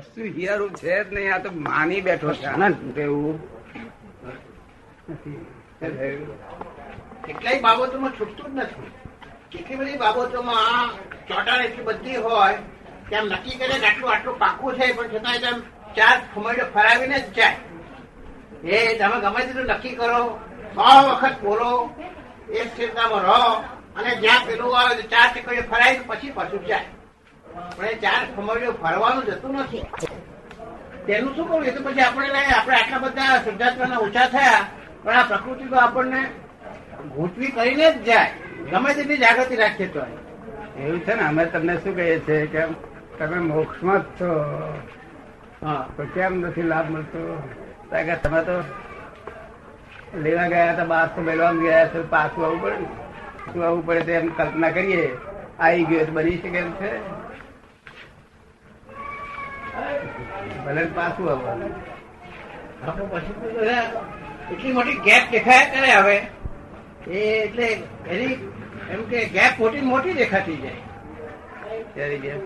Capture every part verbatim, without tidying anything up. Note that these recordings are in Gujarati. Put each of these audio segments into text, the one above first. કશું હિયારું છે જ નહીં. આ તો માની બેઠો છે આનંદ એવું કેટલાય બાબતોમાં છૂટતું જ નથી. કેટલી બધી બાબતોમાં ચોટાણ એટલી બધી હોય કે આમ નક્કી કરે કે આટલું આટલું પાકું છે પણ છતાં આમ ચાર ખુમાડો ફરાવીને જ જાય. એ તમે ગમે તેટલું નક્કી કરો, સો વખત બોલો, એક સ્થિરતામાં રહો અને જ્યાં પેલું આવે ચાર ચકડીઓ ફરાય પછી પાછું જાય. પણ એ ચાર ખુમાડીઓ ફરવાનું જતું નથી. તેનું શું કરવું? એ તો પછી આપણે આપણે આટલા બધા શુદ્ધાત્માના ઓછા થયા પણ આ પ્રકૃતિ તો આપણને ગોઠવી કરીને જ જાય ગમે તેટલી જાગૃતિ રાખીએ તો. એવું છે ને અમે તમને શું કહીએ છીએ કે તમે મોક્ષમાં જ છો, હા તો કેમ નથી લાભ મળતો? તમે તો લેવા ગયા હતા, બાર તો મેળવા ગયા છો, પાછું આવવું પડે ને. શું આવવું પડે તો એમ કલ્પના કરીએ, આવી ગયો તો બની શકે એમ છે, ભલે પાછું આવવાનું. આપણે પછી એટલી મોટી ગેપ દેખાયા કરે હવે એ, એટલે એની એમ કે ગેપ મોટી મોટી દેખાતી જાય.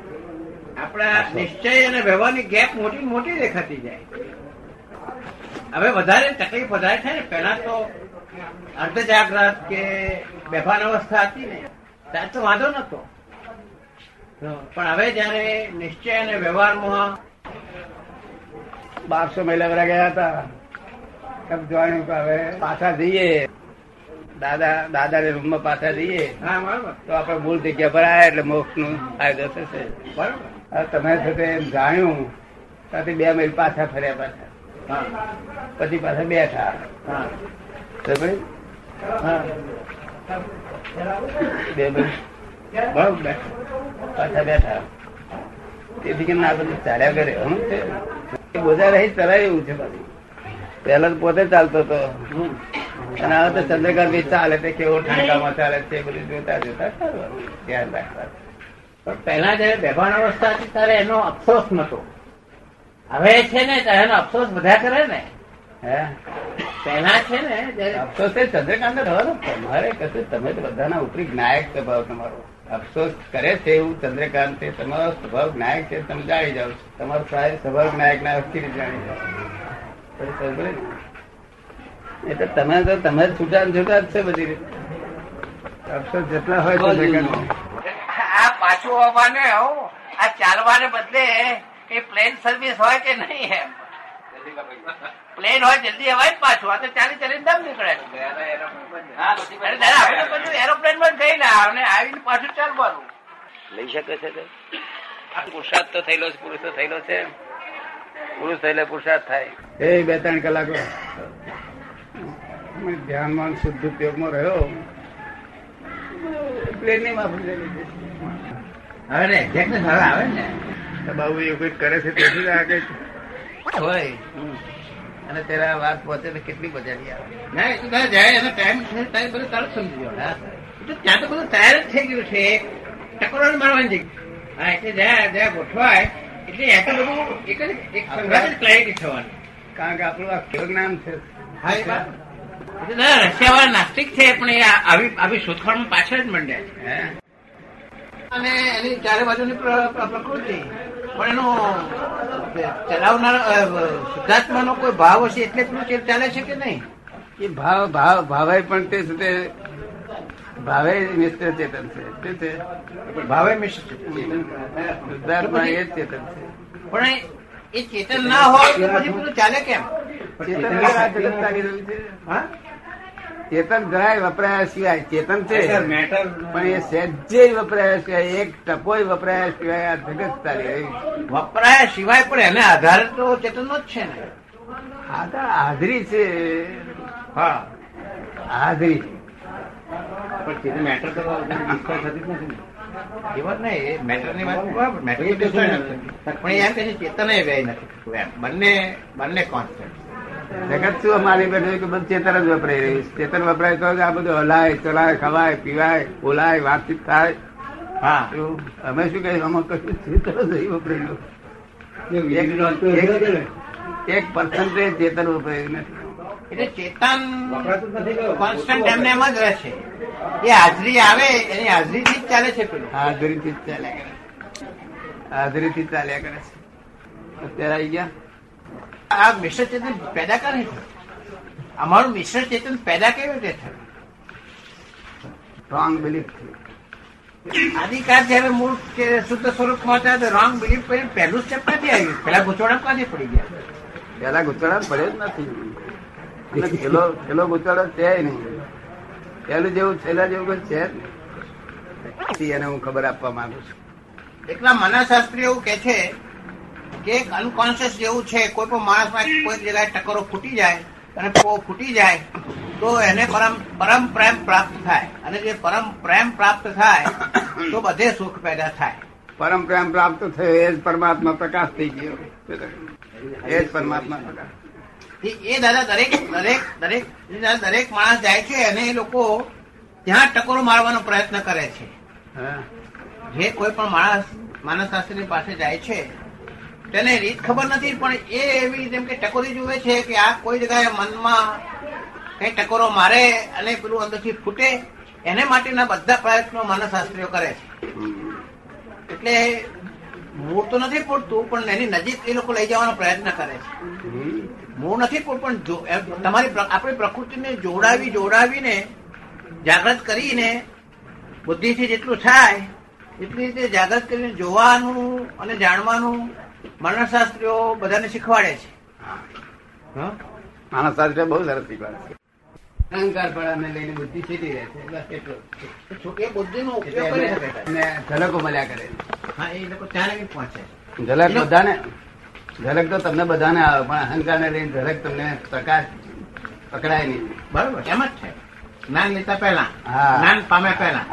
આપણા નિશ્ચય અને વ્યવહારની ગેપ મોટી મોટી દેખાતી જાય. હવે વધારે તકલીફ વધારે થાય ને. પહેલા તો અર્ધ જાગ્રત કે બેભાન અવસ્થા હતી ને ત્યારે તો વાંધો નતો, પણ હવે જયારે નિશ્ચય અને વ્યવહારમાં બારસો મહિલા વરા ગયા હતા એમ જોવાનું કે હવે પાછા જઈએ દાદા દાદા ને રૂમમાં પાછા જઈએ તો આપડે ભૂલ જગ્યા ભરાય એટલે મોક્ષ નો ફાયદો થશે. બરાબર, તમે થશે એમ જાણ્યું ત્યાંથી બે મહિલ પાછા ફર્યા, પાછા પછી પાછા બેઠા. બે મહિલ બરાબર પાછા બેઠા. તેથી કેમ આ બધું ચાલ્યા કરે હું છે બોજા રહી ચલાય એવું છે. પાછું પેલા તો પોતે ચાલતો હતો અને હવે તો ચંદ્રકાંત ભાઈ ચાલે તે કેવો ઠંડામાં ચાલે છે બધું જોતા જોતા ધ્યાન રાખતા. પણ પહેલા જયારે બેભાન અવસ્થા હતી ત્યારે એનો અફસોસ નતો, હવે છે ને એનો અફસોસ બધા કરે ને. હે પહેલા છે ને જયારે અફસોસ છે ચંદ્રકાંત થવાનો, તમારે કશું તમે તો બધાના ઉપરી જ્ઞાયક સ્વભાવ, તમારો અફસોસ કરે છે એવું ચંદ્રકાંત છે. તમારો સ્વભાવ જ્ઞાયક છે તમે જાણી જાઓ, તમારો સ્વભાવ જ્ઞાયક ના અસ્થિર જાણી જાઓ. એ તો તમે તો તમે છૂટા છૂટા જ છે બધી રીતે. અફસોસ જેટલા હોય આ પાછું આવવાને આ ચાલવાને બદલે એ પ્લેન સર્વિસ હોય કે નહીં, એમ પ્લેન હોય જલ્દી અવાય જ પાછું. આ તો ચાલી ચાલીને દમ નીકળે છે. એરોપ્લેન માં ગઈ ને આવીને પાછું ચાલવાનું લઈ શકે છે. પુરુષાર્થ તો થયેલો છે, પુરુષ તો થયેલો છે, પુરુષ થયેલો પુરુષાર્થ થાય. એ બે ત્રણ કલાકો ધ્યાનમાં શુદ્ધ ઉપયોગમાં રહ્યો કરે છે તેથી આગળ હોય અને ત્યારે આ વાત પહોંચે કેટલી બજારી આવે જાય. એનો ટાઈમ ટાઈમ બધું તરત સમજી જાય. ત્યાં તો બધું તૈયાર જ થઈ ગયું છે, ટકરો મારવાની જગ્યા. હા એટલે જ્યાં જ્યાં ગોઠવાય એટલે એ તો બધું એક જ એક સંઘાત જ ક્લેરિટી થવાનું, કારણ કે આપણું આ કેવું નામ છે. હા એ વાત દાદા રશિયા વાળા નાસ્તિક છે પણ એ આવી આવી શોધખોળમાં પાછળ જ મંડ્યા છે. અને એની ચારે બાજુની પ્રકૃતિ પણ એનો ચલાવનાર શુદ્ધાત્માનો કોઈ ભાવ હશે એટલે પેલું ચાલે છે કે નહીં. એ ભાવ ભાવ ભાવે પણ તે છે તે ભાવે મિશ્ર ચેતન છે, તે ભાવે મિશ્ર શુદ્ધાત્મા એ જ ચેતન છે. પણ એ ચેતન ના હોય પછી બધું ચાલે કેમ? ચેતન જરાય વપરાયા સિવાય ચેતન છે પણ એ સહેજે વપરાયા સિવાય, એક ટપોય વપરાયા સિવાય આ જગત ચાલી રહ્યું. વપરાયા સિવાય પણ એને આધાર તો ચેતન નો જ છે ને. હા તો હાજરી છે, હા હાજરી છે પણ મેટર તો થતી જ નથી. એ વાત નહીં, મેટર ની વાત બરાબર, મેટર પણ એમ કે ચેતન એ વ્યય નથી. એમ બંને બંને કોન્સેપ્ટ જગત શું મારી બેઠું કે બધું ચેતન જ વપરાય રહ્યું છે. ચેતન વપરાય તો આ બધું હલાય ચલાય ખવાય પીવાય બોલાય વાતચીત થાય. હા અમે શું કહ્યું અમે કશું ચેતન જ નહીં વપરાયું, એક પર્સન્ટેજ ચેતન વપરાયું નથી. એટલે ચેતન કોન્સ્ટન્ટ એમને એમ જ રહેશે. એ હાજરી આવે એની હાજરીથી જ ચાલે છે, હાજરીથી જ ચાલ્યા કરે, હાજરીથી ચાલ્યા કરે છે. અત્યારે આવી ગયા. આ મિશ્ર ચેતન પેદા કરે છે. અમારું મિશ્ર ચેતન પેદા કેવી રીતે થયું? Wrong belief. આદિકાર જયારે મૂળ કે શુદ્ધ સ્વરૂપમાં હતા તો રોંગ બિલીફ કરી પહેલું સ્ટેપ નથી આવ્યું. પેલા ગૂંચવણા ક્યાંથી પડી ગયા? પેલા ગૂંચવણા પડે જ નથી. પેલો પેલો ગૂંચવાડો છે નહીં. પેલું જેવું છેલ્લા જેવું કઈ છે જ નહીં. એને હું ખબર આપવા માંગુ છું. એટલા મનશાસ્ત્રી એવું કે છે કે અનકોન્શિયસ જેવું છે, કોઈ પણ માણસમાં કોઈ જગ્યાએ ટકરો ફૂટી જાય અને પો ફૂટી જાય તો એને પરમ પરમ પ્રેમ પ્રાપ્ત થાય, અને જે પરમ પ્રેમ પ્રાપ્ત થાય તો બધે સુખ પેદા થાય. પરમ પ્રેમ પ્રાપ્ત થયો એ જ પરમાત્મા પ્રકાશ થઈ ગયો. એ જ પરમાત્મા પ્રકાશ. એ દાદા દરેક દરેક દરેક દરેક માણસ જાય છે અને એ લોકો ત્યાં ટકોરો મારવાનો પ્રયત્ન કરે છે. જે કોઈ પણ માણસ માનસ શાસ્ત્રી પાસે જાય છે તેને રીત ખબર નથી, પણ એ એવી જેમ કે ટકોરી જુએ છે કે આ કોઈ જગ્યાએ મનમાં કઈ ટકોરો મારે અને પેલું અંદરથી ફૂટે, એને માટેના બધા પ્રયત્નો માનસ શાસ્ત્રીઓ કરે છે. એટલે મૂળ તો નથી ફૂટતું, પણ એની નજીક એ લોકો લઈ જવાનો પ્રયત્ન કરે છે. મૂળ નથી ફૂટતું, પણ તમારી આપણી પ્રકૃતિને જોડાવી જોડાવીને જાગ્રત કરીને બુદ્ધિથી જેટલું થાય એટલી રીતે જાગ્રત કરીને જોવાનું અને જાણવાનું માનસશાસ્ત્રીઓ બધાને શીખવાડે છે. માનસશાસ્ત્રીઓ બહુ સરસ શીખવાડે છે. અહંકાર પડાને લઈને બુદ્ધિ સીધી રહે છે. બસ એટલું. એ બુદ્ધિનો ઉપયોગ કરી શકે છે. ઝલકો મળ્યા કરે. હા, એ લોકો ત્યાં નહીં પહોંચે. ઝલક બધાને ઝલક તો તમને બધાને આવે, પણ અહંકારને લઈને ઝલક તમને પ્રકાશ પકડાય નહીં. બરોબર, એમ જ છે. જ્ઞાન લેતા પહેલા, જ્ઞાન પામે પહેલા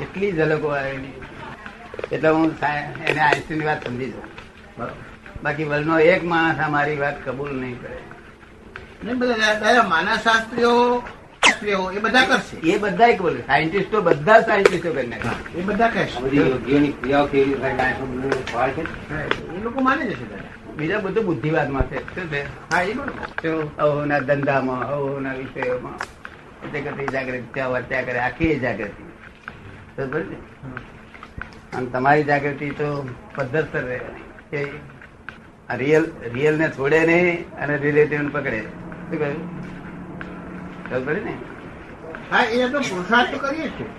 કેટલી ઝલકો આવેલી. એટલે હું એને આઈન્સ્ટાઈનની વાત સમજી જાઉં. બાકી વર્લ્ડનો એક માણસ અમારી વાત કબૂલ નહીં કરે. નહીં, બધા માનસશાસ્ત્રીઓ એ બધા કરશે. એ બધા બોલે. સાયન્ટિસ્ટો બધા સાયન્ટિસ્ટો કરી નાખે. એ બધા કહેશે. યોગીઓની ક્રિયાઓ કેવી રીતે એ લોકો માને જશે. દાદા બીજા બધું બુદ્ધિવાદમાં છે. હા, એ બધું અવના ધંધામાં, અવના વિષયોમાં એટલે કરતી જાગૃતિ વર્ત્યા કરે. આખી એ જાગૃતિ. અને તમારી જાગૃતિ તો પદ્ધતસર રહે. રિયલ રિયલ ને છોડે નહીં અને રિલેટિવ ને પકડે. શું કહ્યું? ખબર પડે ને? હા, એ જાતનો પુરુષાર્થ તો કરીએ છીએ.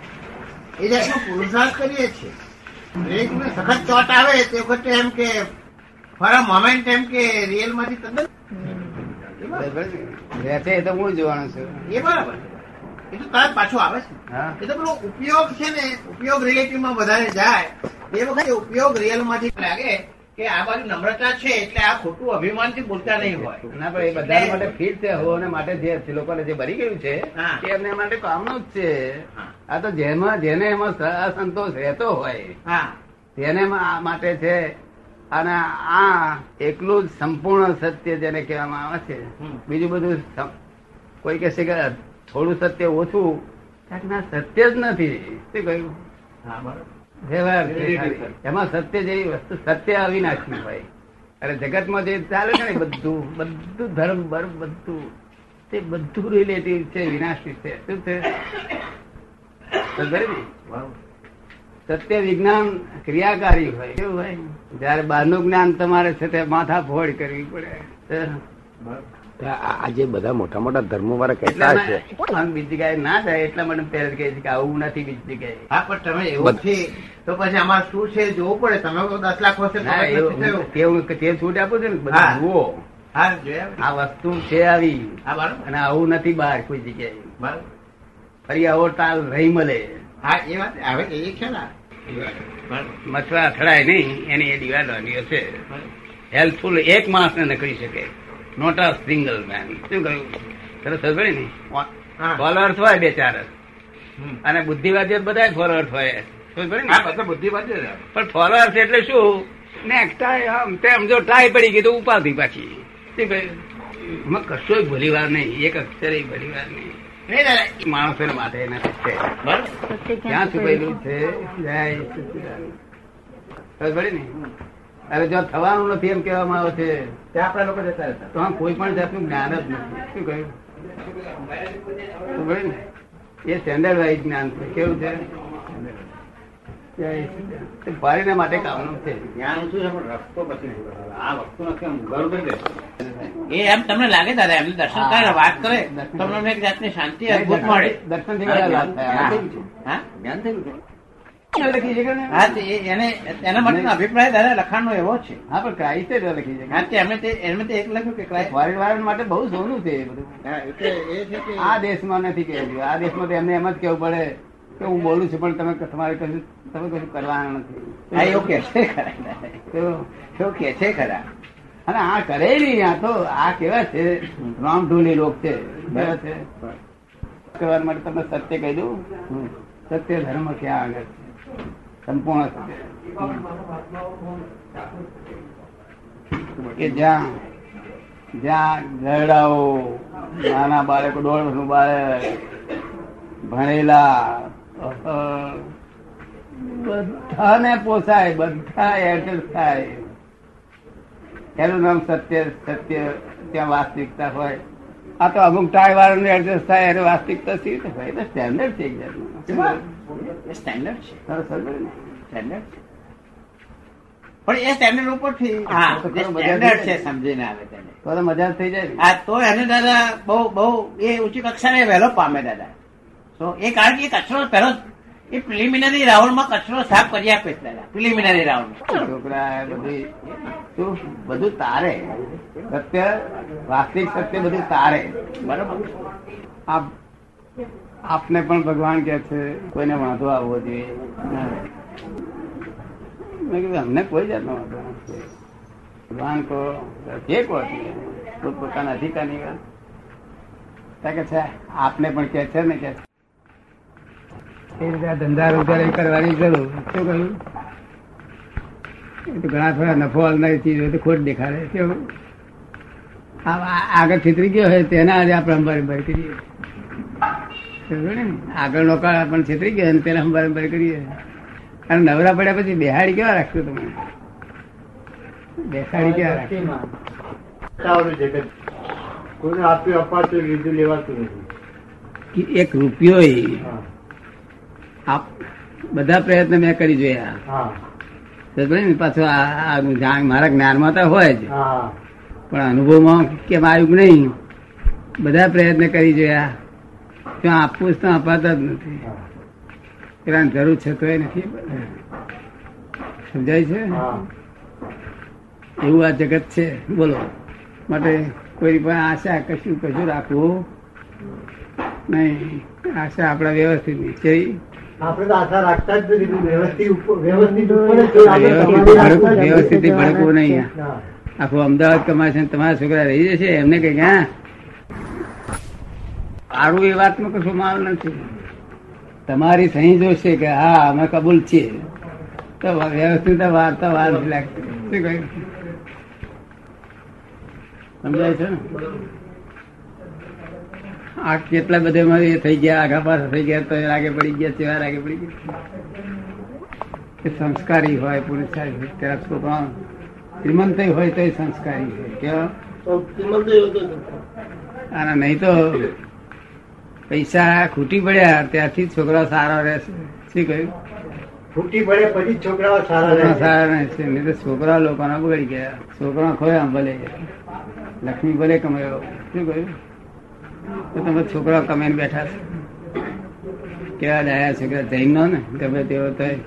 એ જાતનો પુરુષાર્થ કરીએ છીએ. સખત ચોટ આવે તે વખતે એમ કે ફોર અ મોમેન્ટ એમ કે રિયલ માંથી તદ્દન એ તો હું જોવાનું છું. એ બરાબર. એ તો તરત પાછો આવે છે. એ તો પેલો ઉપયોગ છે ને, ઉપયોગ રિલેટિવમાં વધારે જાય એ વખતે ઉપયોગ રિયલ માંથી લાગે કે આ બાજુ નમ્રતા છે, એટલે આ ખોટું અભિમાનથી બોલતા નહીં હોય. ના, પણ એ બધા માટે ફીટ છે. હોવાને માટે જે લોકોને જે ભરી ગયું છે એ એમને માટે કામનું જ છે. આ તો જેમાં જેને એમાં અસંતોષ રહેતો હોય તેને માટે છે. અને આ એકલું જ સંપૂર્ણ સત્ય જેને કહેવામાં આવે છે. બીજું બધું કોઈ કહેશે કે થોડું સત્ય ઓછું, સત્ય જ નથી. શું કહ્યું? એમાં સત્ય જેવી વસ્તુ સત્ય અવિનાશી હોય. અરે જગતમાં જે ચાલે છે ને બધું બધું ધર્મ બર્મ બધું તે બધું રિલેટિવ છે, વિનાશી છે. શું છે? સત્ય વિજ્ઞાન ક્રિયાકારી હોય. કેવું હોય? જયારે બહારનું જ્ઞાન તમારે છે તે માથા ફોડ કરવી પડે. આજે બધા મોટા મોટા ધર્મો વાળા કહેતા છે બીજી જગ્યાએ ના જાય, એટલા માટે પહેલ કહે છે કે આવું નથી બીજી જગ્યાએ. હા, પણ તમે એવું છે તો પછી અમારે શું છે જોવું પડે. તમે દસ લાખ વર્ષે તે છૂટ આપો છો ને બધા જુઓ. હા, આ વસ્તુ છે આવી અને આવું નથી બહાર કોઈ જગ્યાએ. ફરી આવો તાલ રહી મળે. હા, એ વાત આવે. એ છે ને મથવા અથડાય નહીં એની એ દિવાળીઓ છે. હેલ્પફુલ એક માણસ ને નકળી શકે, નોટ અ સિંગલ મેન. શું કહ્યું? સરસ પડે ને. ફોલોઅર્સ હોય બે ચાર અને બુદ્ધિવાદી બધા ફોલોઅર્સ હોય. શું પડે ને? બુદ્ધિવાદી પણ ફોલોઅર્સ એટલે શું? નેક્સ્ટ ટાઈમ આમ તેમ જો ટ્રાય પડી ગઈ તો ઉપાધિ પાછી. શું કહ્યું? એમાં કશો ભલી વાર નહીં, એક અક્ષરે ભલી વાર નહીં. માણસો માટે ક્યાં છુપાયેલું છે? હવે જો થવાનું નથી એમ કહેવામાં આવે છે ત્યાં આપણા લોકો જતા હતા તો કોઈ પણ જાતનું જ્ઞાન જ નથી. શું કહ્યું? એ સ્ટેન્ડર્ડ વાઇઝ જ્ઞાન છે. કેવું છે? ફરીને માટે કામનું છે જ્ઞાન ઓછું છે, પણ રસ્તો પછી આ વસ્તુ નથી. એમ તમને લાગે દાદા એમને દર્શન કરે વાત કરે તમને એક જાતની શાંતિ અદભુત મળે. દર્શન એના માટેનો અભિપ્રાય દાદા લખાણનો એવો છે. હા, પણ ક્રાઇસ્ટ લખી છે એમને એક લખ્યું કે ક્રાઇસ્ટ માટે બહુ સોનું છે. આ દેશમાં નથી કહેવું, આ દેશમાં એમને એમ જ કેવું પડે કે હું બોલું છું પણ તમે તમારે કશું તમે કશું કરવાના નથી. એવું કે છે ખરા, એવું કે છે ખરા. અને આ કરે નહીં, આ તો આ કેવા છે રામઢોલી લોક છે. કરવા માટે તમે સત્ય કહી દઉં, સત્ય ધર્મ ક્યાં આગળ છે, સંપૂર્ણ સત્ય કે જ્યાં જ્યાં ગરડાઓ, નાના બાળકો, દોઢ વર્ષનું બાળક, ભણેલા બધાને પોસાય, બધા એડજસ્ટ થાય. એનું નામ સત્ય. સત્ય ત્યાં વાસ્તવિકતા હોય. આ તો અમુક ટાય વાળાને એડજસ્ટ થાય, એને વાસ્તવિકતા સી હોય. એટલે સ્ટેન્ડર્ડ છે, એક સ્ટેન્ડર્ડ છે. પણ એ સ્ટેન્ડર્ડ ઉપરથી સમજીને આવે તેને તો મજા થઈ જાય. આ તો એને દાદા બહુ બહુ એ ઊંચી કક્ષાને વહેલો પામે દાદા. તો એ કારણ કે કચરો પહેલો એ પ્રિલિમિનરી રાઉન્ડમાં કચરો સાફ કરી આપે છે દાદા. પ્રિલિમિનરી રાઉન્ડ છોકરા બધું બધું તારે સત્ય, વાસ્તવિક સત્ય બધું તારે. બરાબર. આપને પણ ભગવાન કહે છે કોઈને વાંધો આવવો જોઈએ. મેં કીધું અમને કોઈ જાતનો વાંધો નથી. ભગવાન કહો જે કહો તો પોતાના અધિકારની વાત કે છે. આપને પણ કહે છે ને, કે એ રીતે ધંધા રોજગાર એ કરવાની જરૂર. શું કહ્યું? એ તો ઘણા થોડા નફો આવનારી ચીજ હોય તો ખોટ દેખાડે. કેવું આગળ છેતરી ગયો હોય તેના આજે આપણે અંબારંબારી કરીએ. આગળનો કાળ આપણને છેતરી ગયો અને તેને અંબારંબારી કરીએ. અને નવરા પડ્યા પછી બેહાડી કેવા રાખશો તમે? બેસાડી કેવા રાખશો? કોઈને આપ્યું અપાતું લીધું લેવાતું નથી. એક રૂપિયો બધા પ્રયત્ન મેં કરી જોયા. પાછું મારા જ્ઞાનમાં તો હોય જ, પણ અનુભવમાં કેમ આવ્યું નહીં. બધા પ્રયત્ન કરી જોયા, તો આપવું જ તો અપાતા જ નથી. પેલા જરૂર છે તો એ નથી. સમજાય છે? એવું આ જગત છે. બોલો, માટે કોઈ પણ આશા કશું કશું રાખવું નહીં. આશા આપણા વ્યવસ્થિત નીચે આપણે તો આશા રાખતા જ નથી. વ્યવસ્થિત ભડકવું નહીં. આખું અમદાવાદ કમાશે, તમારા છોકરા રહી જશે. એમને કઈ ક્યાં આડું એ વાતમાં કશું માલ નથી. તમારી સહી જોશે કે હા અમે કબૂલ છીએ, તો વ્યવસ્થિત વાર્તા વાર નથી લાગતી. સમજાય છે ને? આ કેટલા બધા એ થઈ ગયા, આગા પાછા થઈ ગયા, તો આગળ પડી ગયા, તેવા આગળ પડી ગયા. સંસ્કારી હોય, પુરસ્કારી હોય, ત્યારે છોકરા શ્રીમંત હોય તો એ સંસ્કારી હોય. કેવા આના નહીં તો પૈસા ખૂટી પડ્યા ત્યારથી છોકરા સારા રહેશે. શું કહ્યું? ખૂટી પડે પછી છોકરાઓ સારા સારા રહેશે. નહીં તો છોકરા લોકોના બગડી ગયા. છોકરા ખોયા ભલે, લક્ષ્મી ભલે કમાયો. શું કહ્યું? તો તમે છોકરા કમાઈને બેઠા છો. કેવા ડાયા છોકરા જઈને ને ગમે તેવો થાય.